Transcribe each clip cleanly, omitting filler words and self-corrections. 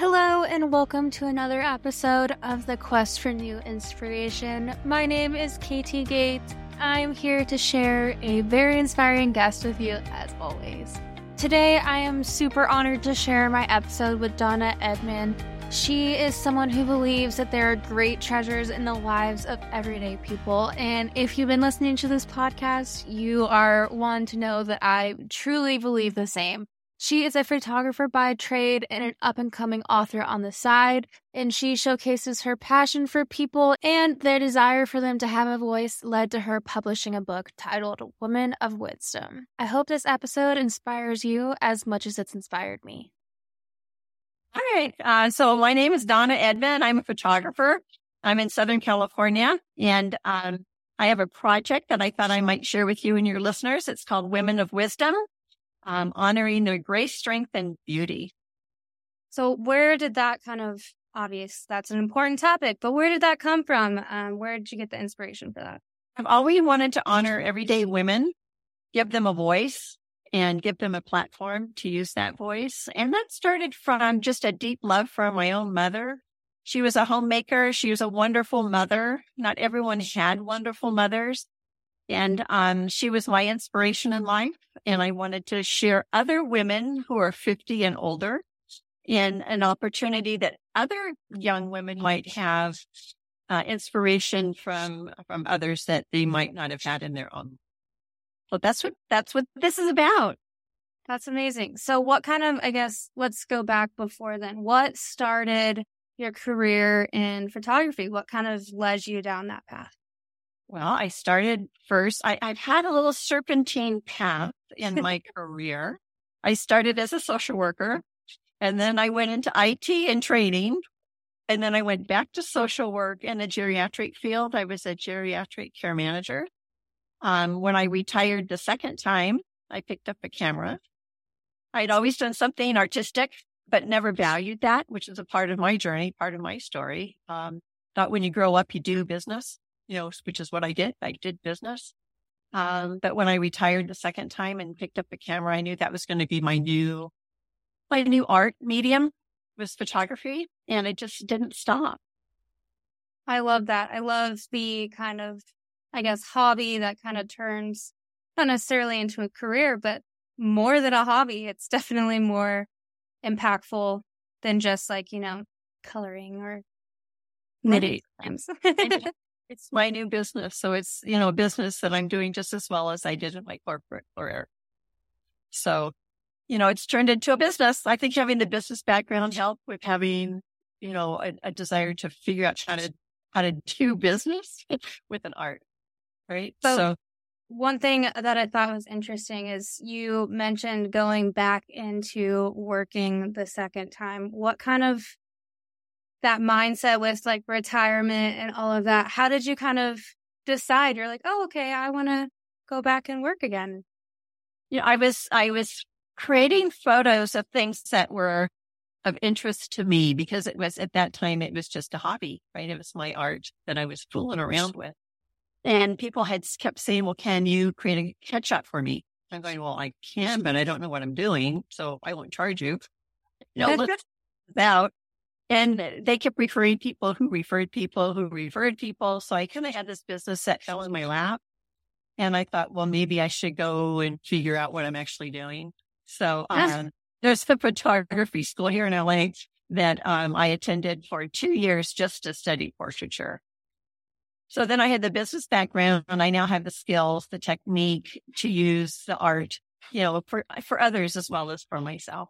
Hello and welcome to another episode of the Quest for New Inspiration. My name is Katie Gates. I'm here to share a very inspiring guest with you as always. Today I am super honored to share my episode with Donna Edman. She is someone who believes that there are great treasures in the lives of everyday people. And if you've been listening to this podcast, you are one to know that I truly believe the same. She is a photographer by trade and an up-and-coming author on the side, and she showcases her passion for people and their desire for them to have a voice led to her publishing a book titled Women of Wisdom. I hope this episode inspires you as much as it's inspired me. All right. So my name is Donna Edman. I'm a photographer. I'm in Southern California, and I have a project that I thought I might share with you and your listeners. It's called Women of Wisdom. Honoring their grace, strength, and beauty. So where did that that's an important topic, but where did that come from? Where did you get the inspiration for that? I've always wanted to honor everyday women, give them a voice and give them a platform to use that voice. And that started from just a deep love for my own mother. She was a homemaker. She was a wonderful mother. Not everyone had wonderful mothers. And she was my inspiration in life. And I wanted to share other women who are 50 and older in an opportunity that other young women might have inspiration from others that they might not have had in their own. So that's what this is about. That's amazing. So what let's go back before then. What started your career in photography? What led you down that path? Well, I started first. I've had a little serpentine path in my career. I started as a social worker, and then I went into IT and training, and then I went back to social work in the geriatric field. I was a geriatric care manager. When I retired the second time, I picked up a camera. I'd always done something artistic, but never valued that, which is a part of my journey, part of my story. Thought when you grow up, you do business. Which is what I did. I did business. But when I retired the second time and picked up a camera, I knew that was going to be my new art medium was photography. And it just didn't stop. I love that. I love the hobby that turns not necessarily into a career, but more than a hobby. It's definitely more impactful than just coloring or knitting. It's my new business. So it's, a business that I'm doing just as well as I did in my corporate career. So, it's turned into a business. I think having the business background helped with having, a desire to figure out how to do business with an art. Right. So one thing that I thought was interesting is you mentioned going back into working the second time. What that mindset with retirement and all of that, how did you decide? You're I want to go back and work again. I was creating photos of things that were of interest to me because it was at that time, it was just a hobby, right? It was my art that I was fooling around with. And people had kept saying, well, can you create a headshot for me? I'm going, well, I can, but I don't know what I'm doing. So I won't charge you. Let's about. And they kept referring people who referred people who referred people. So I had this business that fell in my lap. And I thought, well, maybe I should go and figure out what I'm actually doing. So there's the photography school here in LA that I attended for 2 years just to study portraiture. So then I had the business background and I now have the skills, the technique to use the art, for others as well as for myself.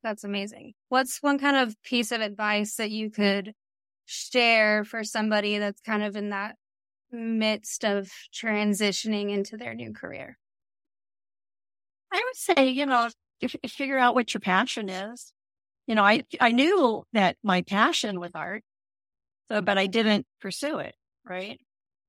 That's amazing. What's one piece of advice that you could share for somebody that's in that midst of transitioning into their new career? I would say, figure out what your passion is. I knew that my passion was art, but I didn't pursue it, right?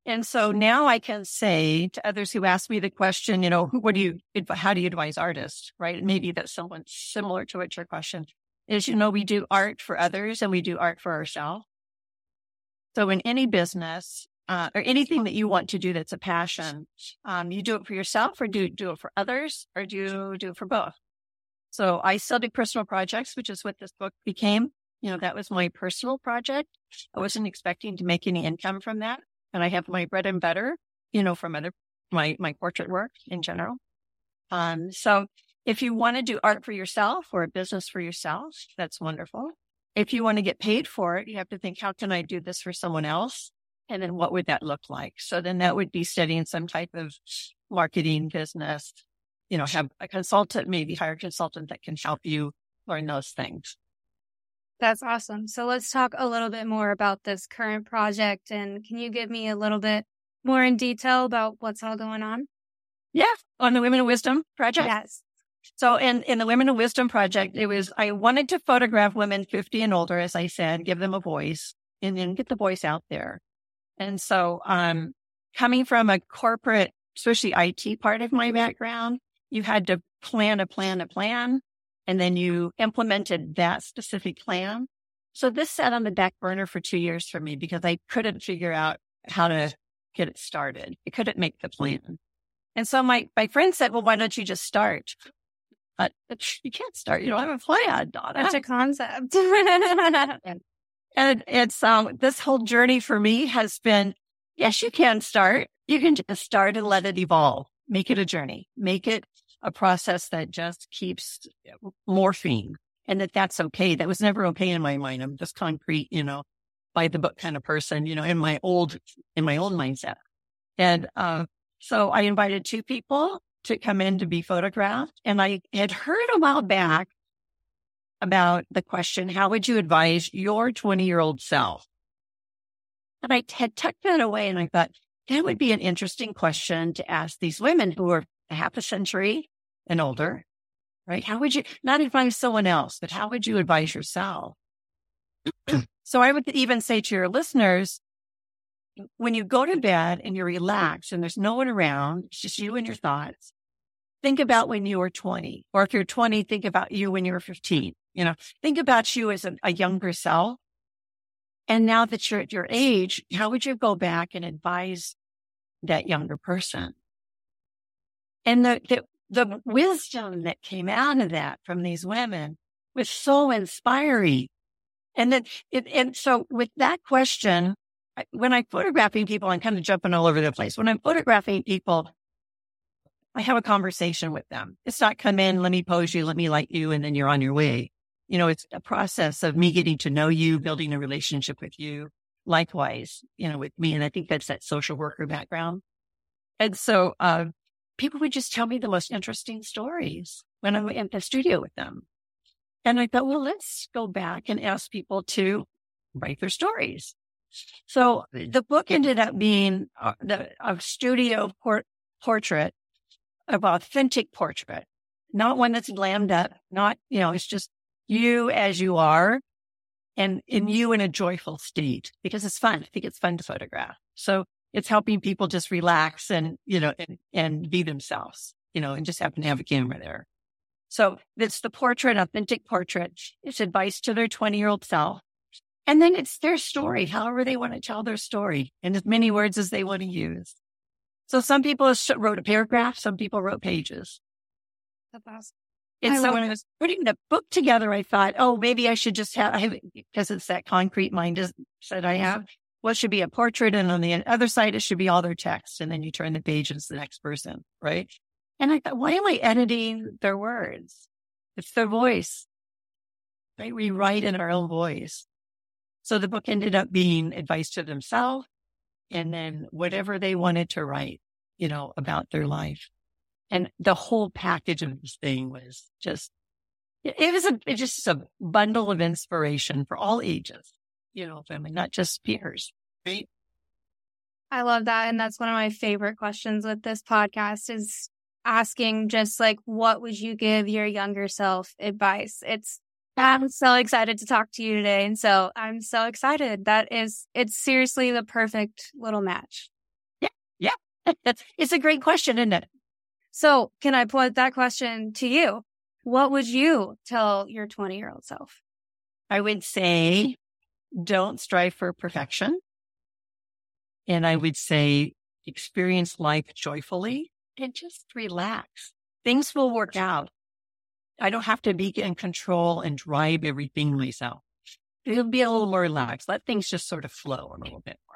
And so now I can say to others who ask me the question, how do you advise artists, right? Maybe that's someone similar to what your question is, we do art for others and we do art for ourselves. So in any business or anything that you want to do that's a passion, you do it for yourself or do it for others or do it for both. So I still do personal projects, which is what this book became. You know, that was my personal project. I wasn't expecting to make any income from that. And I have my bread and butter, you know, from other, my portrait work in general. So if you want to do art for yourself or a business for yourself, that's wonderful. If you want to get paid for it, you have to think, how can I do this for someone else? And then what would that look like? So then that would be studying some type of marketing business, you know, have a consultant, maybe hire a consultant that can help you learn those things. That's awesome. So let's talk a little bit more about this current project. And can you give me a little bit more in detail about what's all going on? Yeah, on the Women of Wisdom project. Yes. So in the Women of Wisdom project, it was, I wanted to photograph women 50 and older, as I said, give them a voice and then get the voice out there. And so coming from a corporate, especially IT part of my background, you had to plan a plan. And then you implemented that specific plan. So this sat on the back burner for 2 years for me because I couldn't figure out how to get it started. I couldn't make the plan. And so my friend said, well, why don't you just start? But you can't start. You don't have a plan, Donna. That's a concept. And it's this whole journey for me has been, yes, you can start. You can just start and let it evolve. Make it a journey. Make it a process that just keeps morphing, and that's okay. That was never okay in my mind. I'm just concrete, you know, by the book kind of person, you know, in my old mindset. And so I invited 2 people to come in to be photographed. And I had heard a while back about the question, how would you advise your 20-year-old self? And I had tucked that away, and I thought that would be an interesting question to ask these women who are a half a century and older, right? How would you not advise someone else, but how would you advise yourself? So I would even say to your listeners, when you go to bed and you're relaxed and there's no one around, it's just you and your thoughts, think about when you were 20. Or if you're 20, think about you when you were 15. You know, think about you as a younger self. And now that you're at your age, how would you go back and advise that younger person? And the wisdom that came out of that from these women was so inspiring. And then, so with that question, when I'm photographing people, I'm kind of jumping all over the place. When I'm photographing people, I have a conversation with them. It's not come in, let me pose you, let me like you, and then you're on your way. You know, it's a process of me getting to know you, building a relationship with you. Likewise, you know, with me. And I think that's that social worker background. And so, people would just tell me the most interesting stories when I'm in the studio with them. And I thought, well, let's go back and ask people to write their stories. So the book ended up being a studio portrait, of authentic portrait, not one that's glammed up, not, you know, it's just you as you are and in you in a joyful state because it's fun. I think it's fun to photograph. So it's helping people just relax and, you know, and be themselves, you know, and just happen to have a camera there. So it's the portrait, authentic portrait. It's advice to their 20-year-old self. And then it's their story, however they want to tell their story in as many words as they want to use. So some people wrote a paragraph. Some people wrote pages. That's awesome. And so when I was putting the book together, I thought, oh, maybe I should just have, because it's that concrete mind that I have. Well, it should be a portrait, and on the other side, it should be all their text. And then you turn the page and it's the next person, right? And I thought, why am I editing their words? It's their voice. Right? We write in our own voice. So the book ended up being advice to themselves and then whatever they wanted to write, you know, about their life. And the whole package of this thing was just, it was just a bundle of inspiration for all ages. You know, family, not just peers, right? I love that. And that's one of my favorite questions with this podcast is asking just like, what would you give your younger self advice? I'm so excited to talk to you today. And so I'm so excited. It's seriously the perfect little match. Yeah. It's a great question, isn't it? So can I put that question to you? What would you tell your 20-year-old self? I would say, don't strive for perfection. And I would say experience life joyfully and just relax. Things will work out. I don't have to be in control and drive everything myself. It'll be a little more relaxed. Let things just sort of flow a little bit more.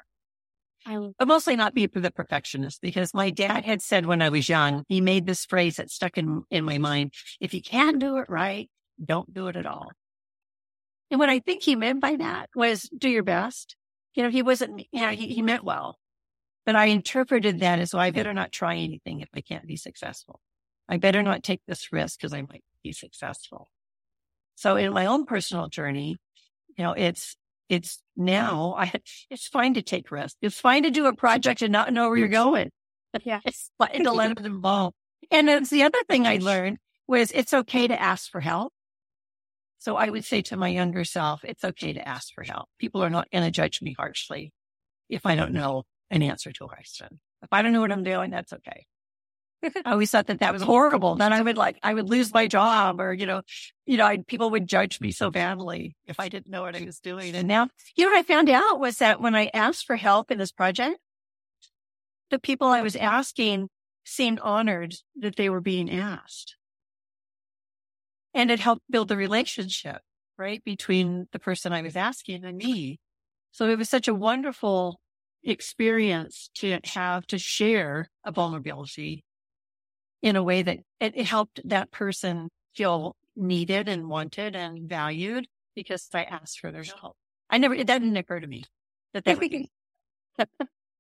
But mostly not be the perfectionist, because my dad had said when I was young, he made this phrase that stuck in my mind. If you can't do it right, don't do it at all. And what I think he meant by that was do your best. You know, he wasn't, you know, he meant well. But I interpreted that as, well, I better not try anything if I can't be successful. I better not take this risk because I might be successful. So in my own personal journey, you know, it's now, it's fine to take risks. It's fine to do a project and not know where you're going. Yeah. It's fine to let them involve. And it's the other thing I learned was it's okay to ask for help. So I would say to my younger self, it's okay to ask for help. People are not going to judge me harshly if I don't know an answer to a question. If I don't know what I'm doing, that's okay. I always thought that that was horrible. Then I would lose my job, or, you know, people would judge me so badly if I didn't know what I was doing. And now, you know, what I found out was that when I asked for help in this project, the people I was asking seemed honored that they were being asked. And it helped build the relationship, right, between the person I was asking and me. So it was such a wonderful experience to have, to share a vulnerability in a way that it helped that person feel needed and wanted and valued because I asked for their help. That didn't occur to me.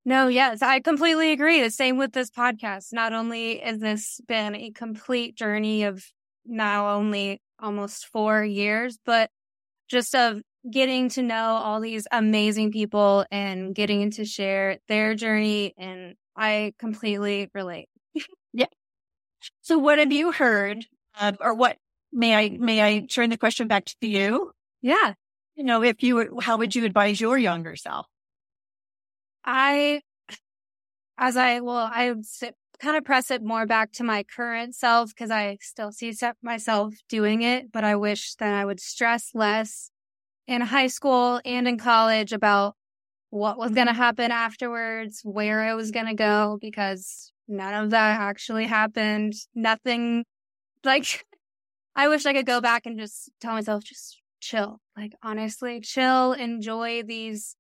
No, yes, I completely agree. The same with this podcast. Not only has this been a complete journey of now only almost 4 years, but just of getting to know all these amazing people and getting to share their journey. And I completely relate. Yeah. So what have you heard, or what may I turn the question back to you? Yeah. You know, how would you advise your younger self? I kind of press it more back to my current self because I still see myself doing it, but I wish that I would stress less in high school and in college about what was going to happen afterwards, where I was going to go, because none of that actually happened. Nothing. Like, I wish I could go back and just tell myself, just chill. Like, honestly, chill, enjoy these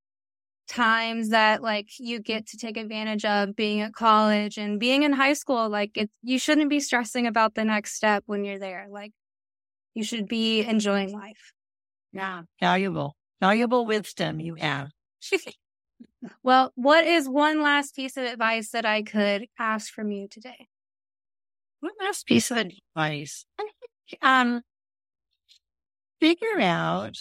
times that, like, you get to take advantage of being at college and being in high school. Like, you shouldn't be stressing about the next step when you're there. Like, you should be enjoying life. Yeah. Valuable wisdom you have. Well, what is one last piece of advice that I could ask from you today? One last piece of advice. I think, figure out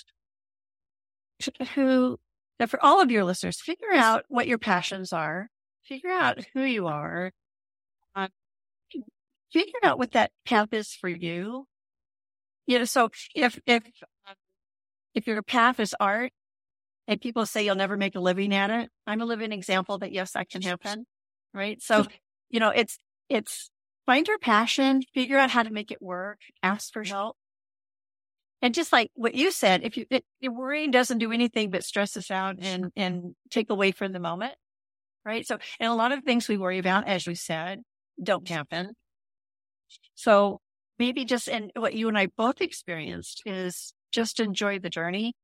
for all of your listeners, figure out what your passions are, figure out who you are, figure out what that path is for you. You know, so if your path is art, and people say you'll never make a living at it, I'm a living example that, yes, that can happen, right? So, you know, it's find your passion, figure out how to make it work, ask for help. And just like what you said, if worrying doesn't do anything but stress us out and take away from the moment, right? So, and a lot of things we worry about, as we said, don't happen. So maybe just, and what you and I both experienced is just enjoy the journey.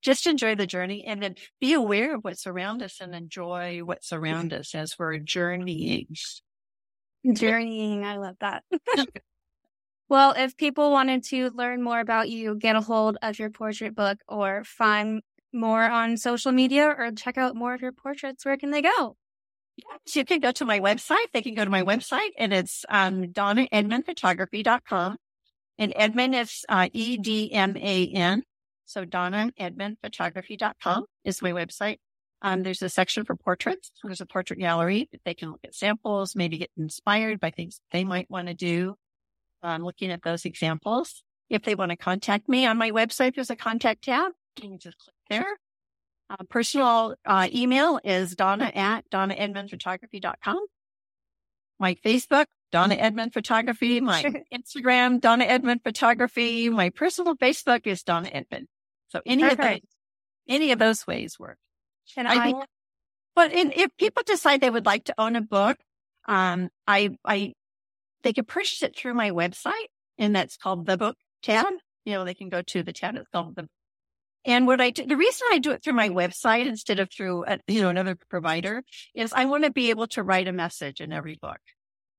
Just enjoy the journey, and then be aware of what's around us and enjoy what's around us as we're journeying. Journeying. I love that. Well, if people wanted to learn more about you, get a hold of your portrait book, or find more on social media, or check out more of your portraits, where can they go? Yes, you can go to my website. They can go to my website, and it's DonnaEdmanPhotography.com. And Edman is E-D-M-A-N. So DonnaEdmanPhotography.com is my website. There's a section for portraits. There's a portrait gallery that they can look at samples, maybe get inspired by things they might want to do. I'm looking at those examples. If they want to contact me on my website, there's a contact tab. You can just click there. Personal email is donna@DonnaEdmanPhotography.com. My Facebook, Donna Edman Photography. My Instagram, Donna Edman Photography. My personal Facebook is Donna Edman. So any of those ways work. And if people decide they would like to own a book, they can purchase it through my website. and that's called the book tab. You know, they can go to the tab. It's called the book. And what I do, the reason I do it through my website instead of through another provider is I want to be able to write a message in every book.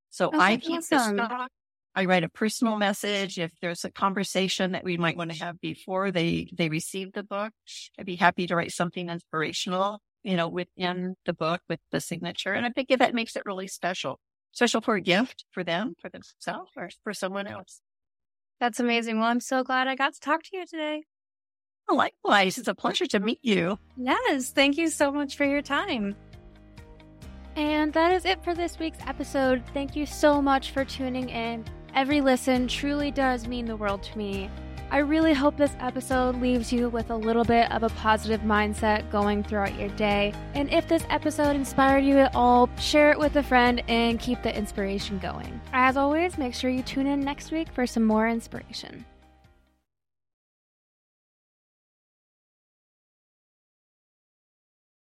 So I keep the stock. I write a personal message. If there's a conversation that we might want to have before they receive the book, I'd be happy to write something inspirational, within the book with the signature. And I think that makes it really special for a gift for them, for themselves, or for someone else. That's amazing. Well, I'm so glad I got to talk to you today. Well, likewise. It's a pleasure to meet you. Yes. Thank you so much for your time. And that is it for this week's episode. Thank you so much for tuning in. Every listen truly does mean the world to me. I really hope this episode leaves you with a little bit of a positive mindset going throughout your day. And if this episode inspired you at all, share it with a friend and keep the inspiration going. As always, make sure you tune in next week for some more inspiration.